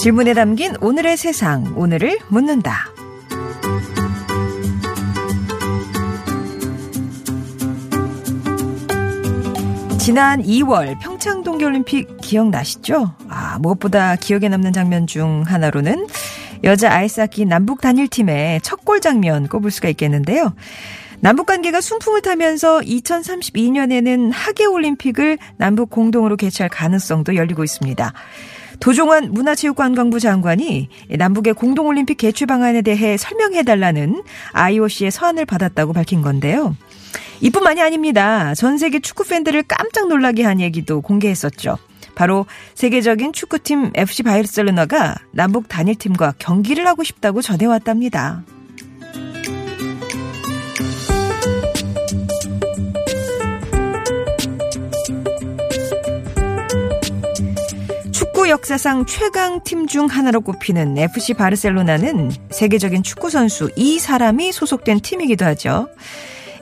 질문에 담긴 오늘의 세상, 오늘을 묻는다. 지난 2월 평창 동계올림픽 기억나시죠? 무엇보다 기억에 남는 장면 중 하나로는 여자 아이스하키 남북 단일팀의 첫 골 장면 꼽을 수가 있겠는데요. 남북관계가 순풍을 타면서 2032년에는 하계올림픽을 남북 공동으로 개최할 가능성도 열리고 있습니다. 도종환 문화체육관광부 장관이 남북의 공동올림픽 개최 방안에 대해 설명해달라는 IOC의 서한을 받았다고 밝힌 건데요. 이뿐만이 아닙니다. 전 세계 축구 팬들을 깜짝 놀라게 한 얘기도 공개했었죠. 바로 세계적인 축구팀 FC 바르셀로나가 남북 단일팀과 경기를 하고 싶다고 전해왔답니다. 역사상 최강 팀 중 하나로 꼽히는 FC 바르셀로나는 세계적인 축구 선수 이 사람이 소속된 팀이기도 하죠.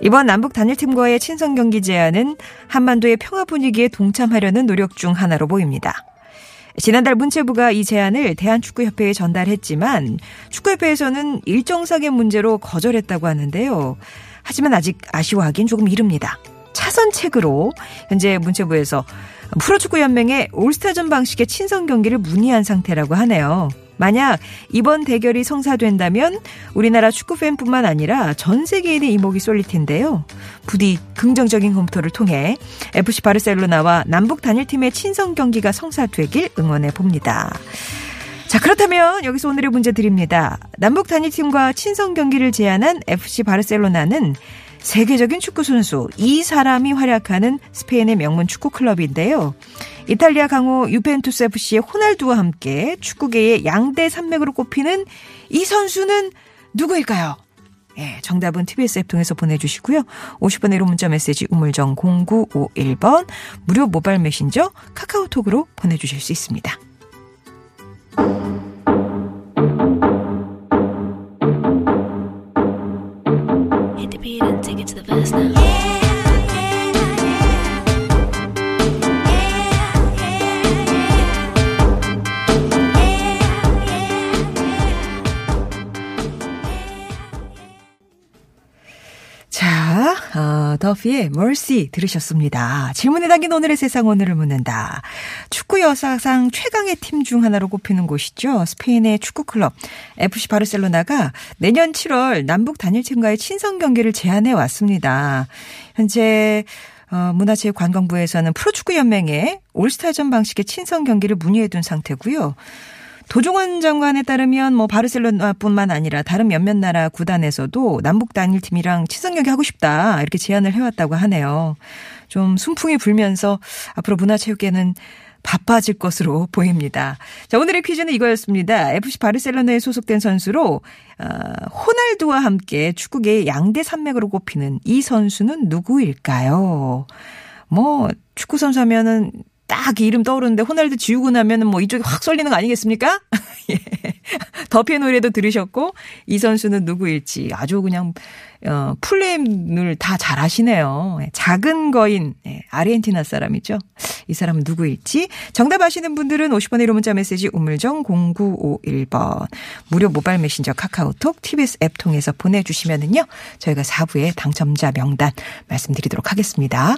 이번 남북 단일팀과의 친선 경기 제안은 한반도의 평화 분위기에 동참하려는 노력 중 하나로 보입니다. 지난달 문체부가 이 제안을 대한축구협회에 전달했지만 축구협회에서는 일정상의 문제로 거절했다고 하는데요. 하지만 아직 아쉬워하긴 조금 이릅니다. 차선책으로 현재 문체부에서 프로축구연맹의 올스타전 방식의 친선 경기를 문의한 상태라고 하네요. 만약 이번 대결이 성사된다면 우리나라 축구팬뿐만 아니라 전 세계인의 이목이 쏠릴 텐데요. 부디 긍정적인 검토를 통해 FC 바르셀로나와 남북 단일팀의 친선 경기가 성사되길 응원해 봅니다. 자, 그렇다면 여기서 오늘의 문제 드립니다. 남북 단일팀과 친선 경기를 제안한 FC 바르셀로나는 세계적인 축구 선수 이 사람이 활약하는 스페인의 명문 축구 클럽인데요. 이탈리아 강호 유벤투스 FC의 호날두와 함께 축구계의 양대 산맥으로 꼽히는 이 선수는 누구일까요? 예, 정답은 TBS 앱 통해서 보내주시고요. 50번의 1호 문자 메시지 우물정 0951번 무료 모바일 메신저 카카오톡으로 보내주실 수 있습니다. 더피의 Mercy 들으셨습니다. 질문에 담긴 오늘의 세상, 오늘을 묻는다. 축구 역사상 최강의 팀 중 하나로 꼽히는 곳이죠. 스페인의 축구클럽 FC 바르셀로나가 내년 7월 남북 단일팀과의 친선 경기를 제안해 왔습니다. 현재 문화체육관광부에서는 프로축구연맹에 올스타전 방식의 친선 경기를 문의해둔 상태고요. 도종환 장관에 따르면 바르셀로나뿐만 아니라 다른 몇몇 나라 구단에서도 남북 단일팀이랑 친선 경기 하고 싶다 이렇게 제안을 해왔다고 하네요. 좀 순풍이 불면서 앞으로 문화체육계는 바빠질 것으로 보입니다. 자, 오늘의 퀴즈는 이거였습니다. FC 바르셀로나에 소속된 선수로 호날두와 함께 축구계의 양대 산맥으로 꼽히는 이 선수는 누구일까요? 축구 선수 하면은 딱 이름 떠오르는데 호날두 지우고 나면은 이쪽이 확 쏠리는 거 아니겠습니까? 예. 더피의 노래도 들으셨고 이 선수는 누구일지 아주 그냥 풀네임을 다 잘하시네요. 작은 거인, 아르헨티나 사람이죠. 이 사람은 누구일지 정답 아시는 분들은 50번의 1호 문자 메시지 우물정 0951번 무료 모바일 메신저 카카오톡 TBS 앱 통해서 보내주시면은요 저희가 4부에 당첨자 명단 말씀드리도록 하겠습니다.